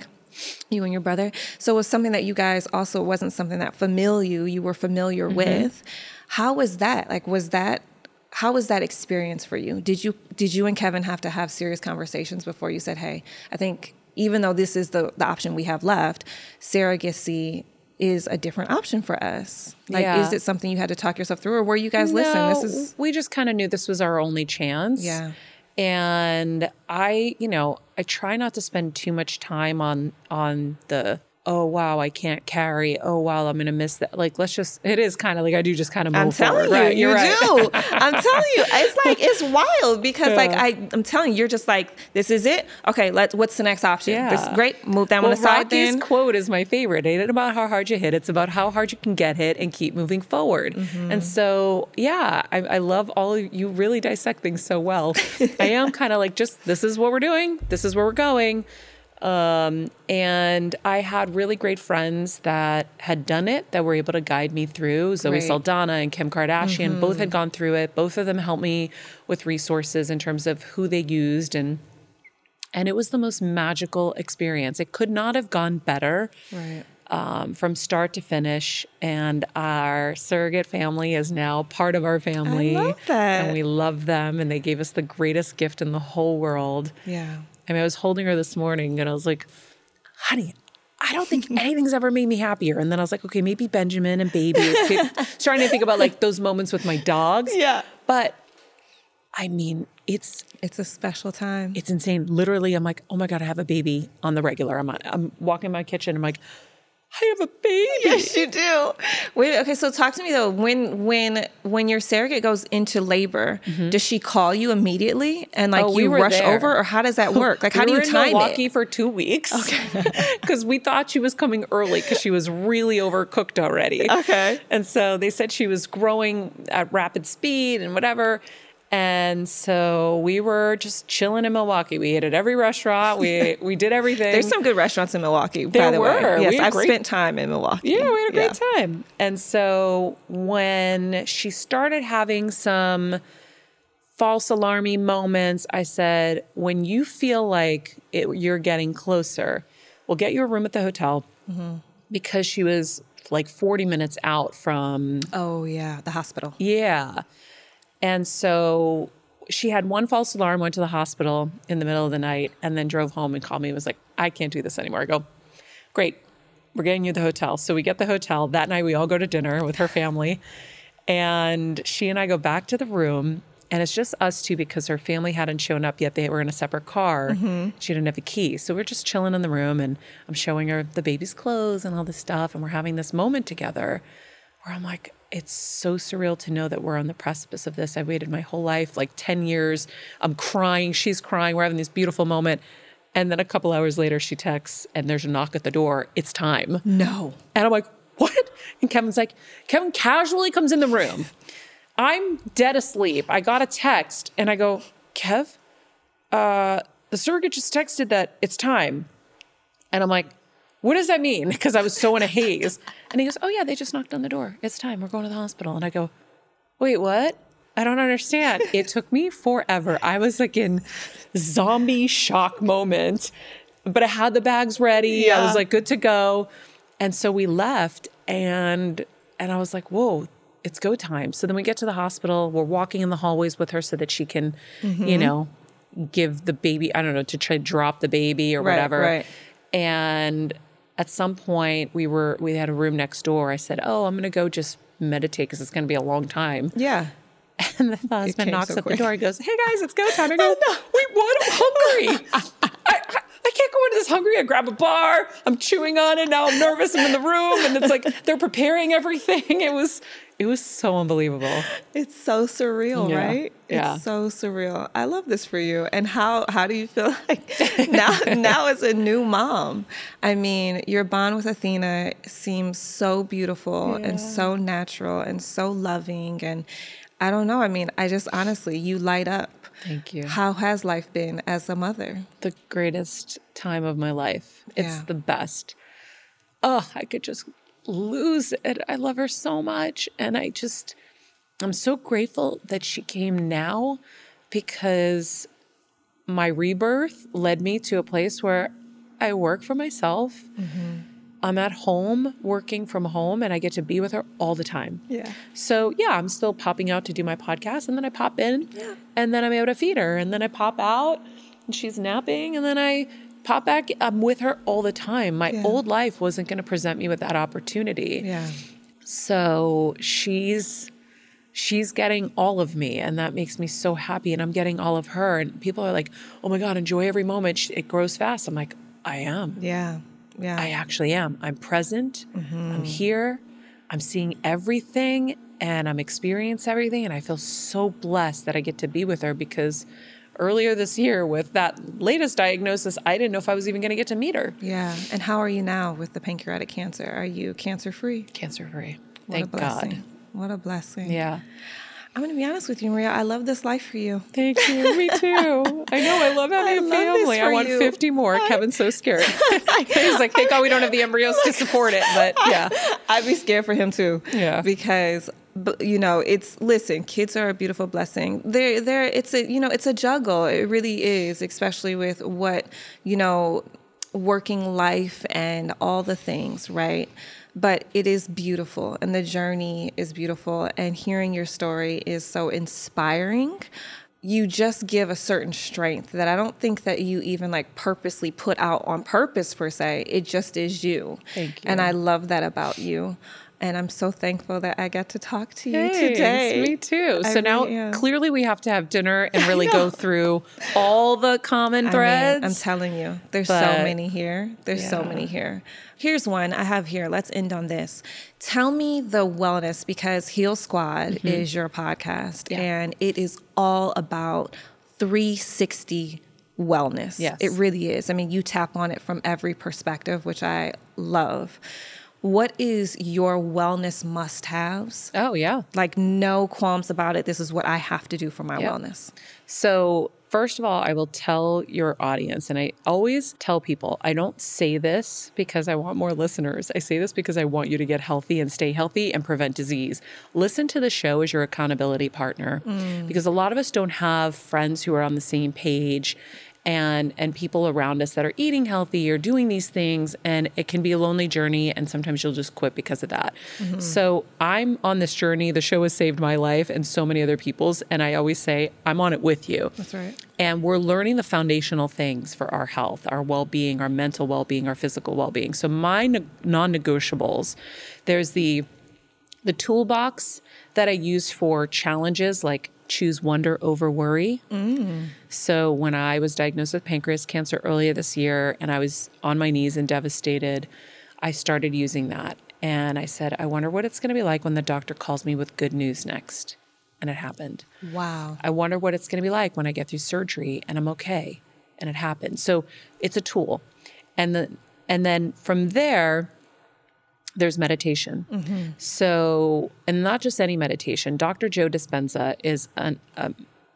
You and your brother. So it was something that you guys also wasn't something that familiar, you, you were familiar mm-hmm. with. How was that? Like, was that, how was that experience for you? Did you, did you and Kevin have to have serious conversations before you said, hey, I think even though this is the, the option we have left, surrogacy is a different option for us. Like, yeah. is it something you had to talk yourself through, or were you guys no, listen, this is... we just kind of knew this was our only chance. Yeah. And I, you know, I try not to spend too much time on, on the, oh, wow, I can't carry. Oh, wow, I'm going to miss that. Like, let's just, it is kind of like, I do just kind of move I'm telling forward. You, right, you're you right. do. I'm telling you, it's like, it's wild because yeah. like, I, I'm telling you, you're just like, this is it. Okay, let's, what's the next option? Yeah. This, great, move that well, one aside Rocky's then. Quote is my favorite. It ain't about how hard you hit. It's about how hard you can get hit and keep moving forward. Mm-hmm. And so, yeah, I, I love all of you really dissect things so well. I am kind of like, just, this is what we're doing. This is where we're going. Um, and I had really great friends that had done it, that were able to guide me through. Zoe Saldana and Kim Kardashian, mm-hmm. both had gone through it. Both of them helped me with resources in terms of who they used. And, and it was the most magical experience. It could not have gone better, right. um, from start to finish. And our surrogate family is now part of our family. I love that. And we love them. And they gave us the greatest gift in the whole world. Yeah. I mean, I was holding her this morning and I was like, honey, I don't think anything's ever made me happier. And then I was like, okay, maybe Benjamin and baby. Starting to think about like those moments with my dogs. Yeah. But I mean, it's... It's a special time. It's insane. Literally, I'm like, oh my God, I have a baby on the regular. I'm I'm walking in my kitchen. I'm like, I have a baby. Yes, you do. Wait, okay, so talk to me though. When when when your surrogate goes into labor, mm-hmm. does she call you immediately and like oh, you we rush there. over, or how does that work? Like, how we do you time it? We were in Milwaukee for two weeks because okay. we thought she was coming early because she was really overcooked already. Okay, and so they said she was growing at rapid speed and whatever. And so we were just chilling in Milwaukee. We ate at every restaurant. We we did everything. There's some good restaurants in Milwaukee, there by the were. way. Yes, we I've great... spent time in Milwaukee. Yeah, we had a great yeah. time. And so when she started having some false alarmy moments, I said, when you feel like it, you're getting closer, we'll get you a room at the hotel mm-hmm. because she was like forty minutes out from... Oh, yeah, the hospital. Yeah. And so she had one false alarm, went to the hospital in the middle of the night, and then drove home and called me and was like, I can't do this anymore. I go, great, we're getting you the hotel. So we get the hotel. That night we all go to dinner with her family. And she and I go back to the room, and it's just us two because her family hadn't shown up yet. They were in a separate car. Mm-hmm. She didn't have a key. So we're just chilling in the room, and I'm showing her the baby's clothes and all this stuff, and we're having this moment together where I'm like, it's so surreal to know that we're on the precipice of this. I waited my whole life, like ten years. I'm crying. She's crying. We're having this beautiful moment. And then a couple hours later, she texts, and there's a knock at the door. It's time. No. And I'm like, what? And Kevin's like, Kevin casually comes in the room. I'm dead asleep. I got a text, and I go, Kev, uh, the surrogate just texted that it's time. And I'm like, what does that mean? Because I was so in a haze. And he goes, oh, yeah, they just knocked on the door. It's time. We're going to the hospital. And I go, wait, what? I don't understand. It took me forever. I was like in zombie shock moment. But I had the bags ready. Yeah. I was like good to go. And so we left. And and I was like, whoa, it's go time. So then we get to the hospital. We're walking in the hallways with her so that she can, mm-hmm. you know, give the baby, I don't know, to try to drop the baby or right, whatever. Right. And at some point, we were we had a room next door. I said, oh, I'm going to go just meditate because it's going to be a long time. Yeah. And the husband knocks so at quick. the door. He goes, hey, guys, it's go time. I go, oh, no, wait, what? I'm hungry. I, I, I can't go into this hungry. I grab a bar. I'm chewing on it. Now I'm nervous. I'm in the room. And it's like they're preparing everything. It was it was so unbelievable. It's so surreal, yeah. right? Yeah. It's so surreal. I love this for you. And how, how do you feel like now, now as a new mom? I mean, your bond with Athena seems so beautiful yeah. and so natural and so loving. And I don't know. I mean, I just honestly, you light up. Thank you. How has life been as a mother? The greatest time of my life. It's yeah. the best. Oh, I could just lose it. I love her so much. And I just, I'm so grateful that she came now because my rebirth led me to a place where I work for myself. Mm-hmm. I'm at home working from home and I get to be with her all the time. Yeah. So yeah, I'm still popping out to do my podcast and then I pop in yeah. and then I'm able to feed her and then I pop out and she's napping and then I pop back. I'm with her all the time. My yeah. old life wasn't going to present me with that opportunity. Yeah. So she's, she's getting all of me and that makes me so happy and I'm getting all of her and people are like, oh my God, enjoy every moment. It grows fast. I'm like, I am. Yeah. Yeah. I actually am. I'm present. Mm-hmm. I'm here. I'm seeing everything and I'm experiencing everything. And I feel so blessed that I get to be with her because earlier this year with that latest diagnosis, I didn't know if I was even going to get to meet her. Yeah. And how are you now with the pancreatic cancer? Are you cancer-free? Cancer-free. Thank God. What a blessing. Yeah. I'm going to be honest with you, Maria. I love this life for you. Thank you. Me too. I know. I love having I a family. I want you. fifty more. I, Kevin's so scared. He's like, thank God we don't have the embryos to support it. But yeah, I'd be scared for him too. Yeah. Because, you know, it's, listen, kids are a beautiful blessing. They're, they're, it's a, you know, it's a juggle. It really is, especially with what, you know, working life and all the things, right? But it is beautiful, and the journey is beautiful, and hearing your story is so inspiring. You just give a certain strength that I don't think that you even like purposely put out on purpose per se. It just is you. Thank you. And I love that about you. And I'm so thankful that I got to talk to you Thanks, today. Me too. So I now really clearly we have to have dinner and really go through all the common threads. I mean, I'm telling you, there's but, so many here. There's yeah. so many here. Here's one I have here. Let's end on this. Tell me the wellness, because Heal Squad mm-hmm. is your podcast yeah. and it is all about three sixty wellness. Yes. It really is. I mean, you tap on it from every perspective, which I love. What is your wellness must-haves? Oh, yeah. Like, no qualms about it. This is what I have to do for my yep. wellness. So first of all, I will tell your audience, and I always tell people, I don't say this because I want more listeners. I say this because I want you to get healthy and stay healthy and prevent disease. Listen to the show as your accountability partner, mm. because a lot of us don't have friends who are on the same page and and people around us that are eating healthy or doing these things, and it can be a lonely journey, and sometimes you'll just quit because of that. Mm-hmm. So I'm on this journey. The show has saved my life and so many other people's, and I always say, I'm on it with you. That's right. And we're learning the foundational things for our health, our well-being, our mental well-being, our physical well-being. So my ne- non-negotiables, there's the the toolbox that I use for challenges like choose wonder over worry. Mm. So when I was diagnosed with pancreas cancer earlier this year and I was on my knees and devastated, I started using that. And I said, I wonder what it's going to be like when the doctor calls me with good news next. And it happened. Wow. I wonder what it's going to be like when I get through surgery and I'm okay. And it happened. So it's a tool. And the, and then from there, there's meditation. Mm-hmm. So, and not just any meditation. Doctor Joe Dispenza is an, um,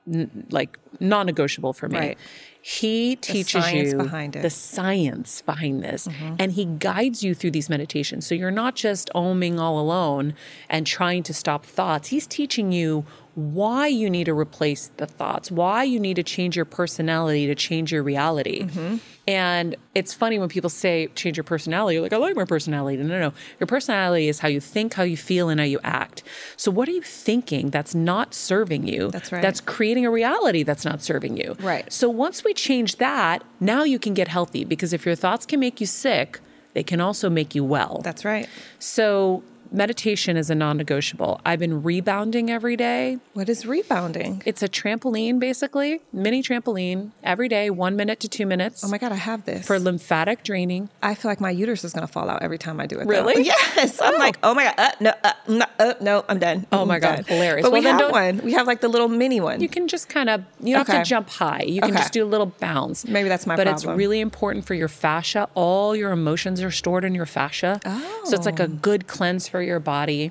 n- like non-negotiable for me. Right. He teaches the you behind it. the science behind this, mm-hmm. and he guides you through these meditations. So you're not just oming all alone and trying to stop thoughts. He's teaching you why you need to replace the thoughts, why you need to change your personality to change your reality. Mm-hmm. And it's funny when people say change your personality, you're like, I like my personality. No, no, no. Your personality is how you think, how you feel, and how you act. So what are you thinking that's not serving you? That's right. That's creating a reality that's not serving you. Right. So once we change that, now you can get healthy, because if your thoughts can make you sick, they can also make you well. That's right. So meditation is a non-negotiable. I've been rebounding every day. What is rebounding? It's a trampoline, basically, mini trampoline every day, one minute to two minutes. Oh my God, I have this. For lymphatic draining. I feel like my uterus is going to fall out every time I do it. Really? Though. Yes. Oh. I'm like, oh my God, uh, no, uh, no, uh, no, I'm done. Oh my I'm God, done. Hilarious. But well, we then have don't, one. We have like the little mini one. You can just kind of, you don't okay. have to jump high. You okay. can just do a little bounce. Maybe that's my but problem. But it's really important for your fascia. All your emotions are stored in your fascia. Oh. So it's like a good cleanse for your body.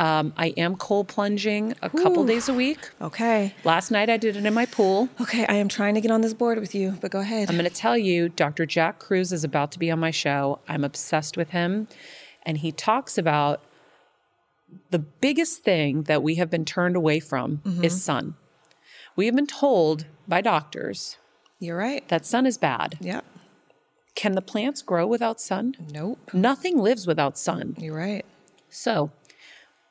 Um, I am cold plunging a Ooh. couple days a week. Okay. Last night I did it in my pool. Okay. I am trying to get on this board with you, but go ahead. I'm going to tell you, Doctor Jack Cruz is about to be on my show. I'm obsessed with him. And he talks about the biggest thing that we have been turned away from mm-hmm. is sun. We have been told by doctors. You're right. That sun is bad. Yep. Can the plants grow without sun? Nope. Nothing lives without sun. You're right. So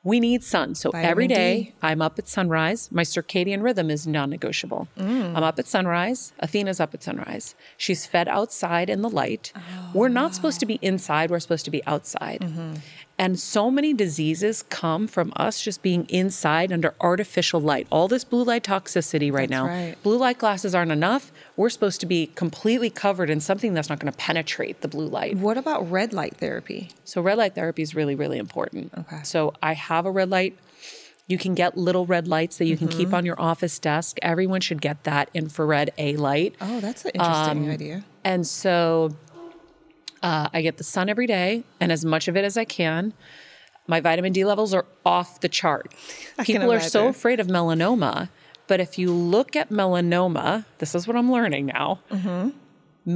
we need sun. So Vitamin every day D. I'm up at sunrise. My circadian rhythm is non-negotiable. Mm. I'm up at sunrise. Athena's up at sunrise. She's fed outside in the light. Oh, we're not wow. supposed to be inside. We're supposed to be outside. Mm-hmm. And so many diseases come from us just being inside under artificial light. All this blue light toxicity right that's now. Right. Blue light glasses aren't enough. We're supposed to be completely covered in something that's not going to penetrate the blue light. What about red light therapy? So red light therapy is really, really important. Okay. So I have a red light. You can get little red lights that you mm-hmm. can keep on your office desk. Everyone should get that infrared A light. Oh, that's an interesting um, idea. And so Uh, I get the sun every day and as much of it as I can. My vitamin D levels are off the chart. People are so afraid of melanoma, but if you look at melanoma, this is what I'm learning now. Mm-hmm.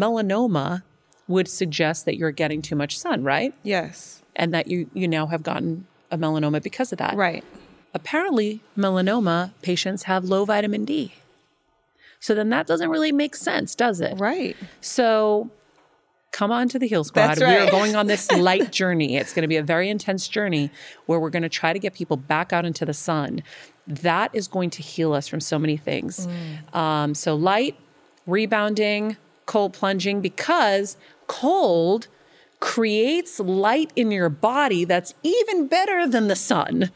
Melanoma would suggest that you're getting too much sun, right? Yes. And that you, you now have gotten a melanoma because of that. Right. Apparently, melanoma patients have low vitamin D. So then that doesn't really make sense, does it? Right. So come on to the Heal Squad. That's right. We are going on this light journey. It's going to be a very intense journey where we're going to try to get people back out into the sun. That is going to heal us from so many things. Mm. Um, so light, rebounding, cold plunging, because cold creates light in your body that's even better than the sun.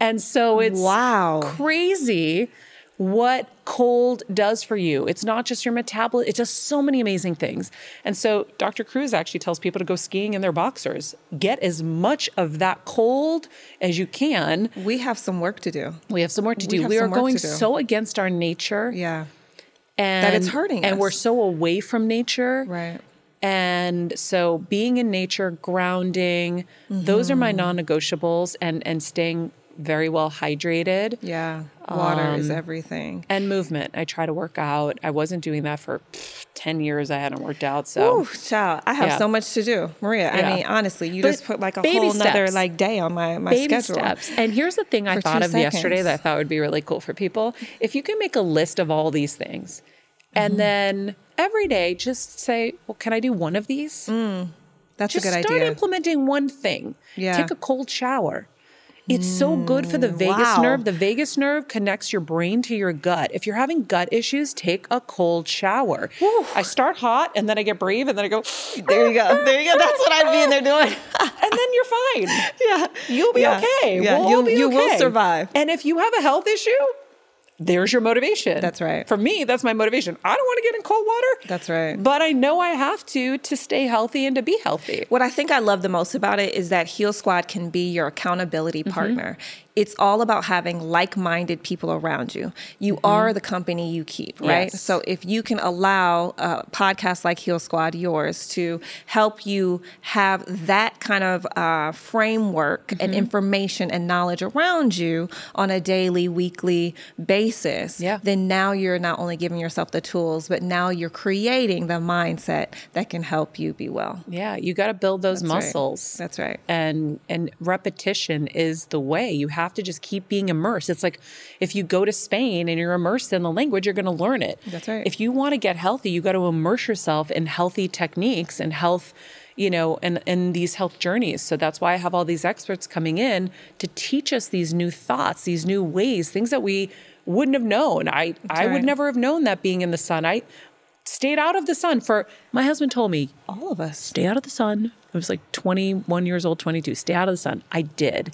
And so it's wow. crazy what cold does for you. It's not just your metabolism. It does so many amazing things. And so Doctor Cruz actually tells people to go skiing in their boxers. Get as much of that cold as you can. We have some work to do. We have some work to do. We, we are going so against our nature. Yeah. And, that it's hurting us. And we're so away from nature. Right. And so being in nature, grounding, mm-hmm. those are my non-negotiables, and, and staying very well hydrated. Yeah. Water um, is everything. And movement. I try to work out. I wasn't doing that for pff, ten years. I hadn't worked out. So, ooh, child, I have yeah. so much to do. Maria, yeah. I mean, honestly, you but just put like a whole steps. nother like day on my, my baby schedule. Steps. And here's the thing I thought of seconds. yesterday that I thought would be really cool for people. If you can make a list of all these things and mm. then every day just say, well, can I do one of these? Mm. That's just a good idea. Just start implementing one thing. Yeah. Take a cold shower. It's so good for the vagus wow. nerve. The vagus nerve connects your brain to your gut. If you're having gut issues, take a cold shower. Whew. I start hot, and then I get brave, and then I go, there you go. There you go. That's what I'd be in there doing. And then you're fine. Yeah. You'll be yeah. okay. Yeah. We'll You'll, be okay. You will survive. And if you have a health issue, there's your motivation. That's right. For me, that's my motivation. I don't want to get in cold water. That's right. But I know I have to to stay healthy and to be healthy. What I think I love the most about it is that Heal Squad can be your accountability mm-hmm. partner. It's all about having like-minded people around you. You mm-hmm. are the company you keep, right? Yes. So if you can allow a podcast like Heal Squad, yours, to help you have that kind of uh, framework mm-hmm. and information and knowledge around you on a daily, weekly basis, yeah. then now you're not only giving yourself the tools, but now you're creating the mindset that can help you be well. Yeah, you got to build those That's muscles. Right. That's right. And and repetition is the way. You have to just keep being immersed. It's like if you go to Spain and you're immersed in the language, you're going to learn it. That's right. If you want to get healthy, you got to immerse yourself in healthy techniques and health, you know, and, and these health journeys. So that's why I have all these experts coming in to teach us these new thoughts, these new ways, things that we wouldn't have known. I, I right. would never have known that being in the sun. I stayed out of the sun for, my husband told me, all of us, stay out of the sun. I was like twenty-one years old, twenty-two, stay out of the sun. I did.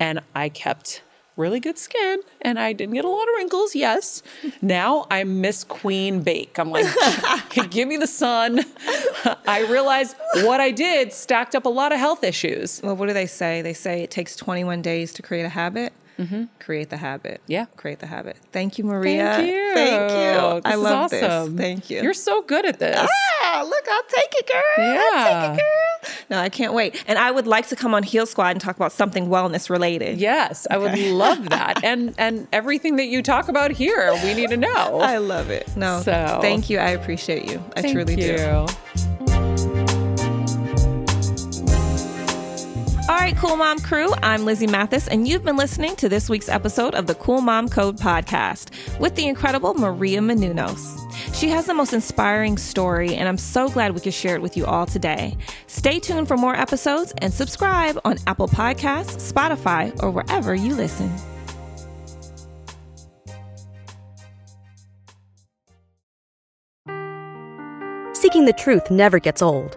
And I kept really good skin, and I didn't get a lot of wrinkles, yes. Now I'm Miss Queen Bake. I'm like, give me the sun. I realized what I did stacked up a lot of health issues. Well, what do they say? They say it takes twenty-one days to create a habit. Mm-hmm. Create the habit. Yeah. Create the habit. Thank you, Maria. Thank you. Thank you. This I love is awesome. This. Thank you. You're so good at this. Ah, look, I'll take it, girl. Yeah. I'll take it, girl. No, I can't wait. And I would like to come on Heal Squad and talk about something wellness related. Yes, okay. I would love that. and and everything that you talk about here, we need to know. I love it. No, so. Thank you. I appreciate you. I thank truly you. do. All right, Cool Mom Crew, I'm Lizzie Mathis, and you've been listening to this week's episode of the Cool Mom Code Podcast with the incredible Maria Menounos. She has the most inspiring story, and I'm so glad we could share it with you all today. Stay tuned for more episodes and subscribe on Apple Podcasts, Spotify, or wherever you listen. Seeking the truth never gets old.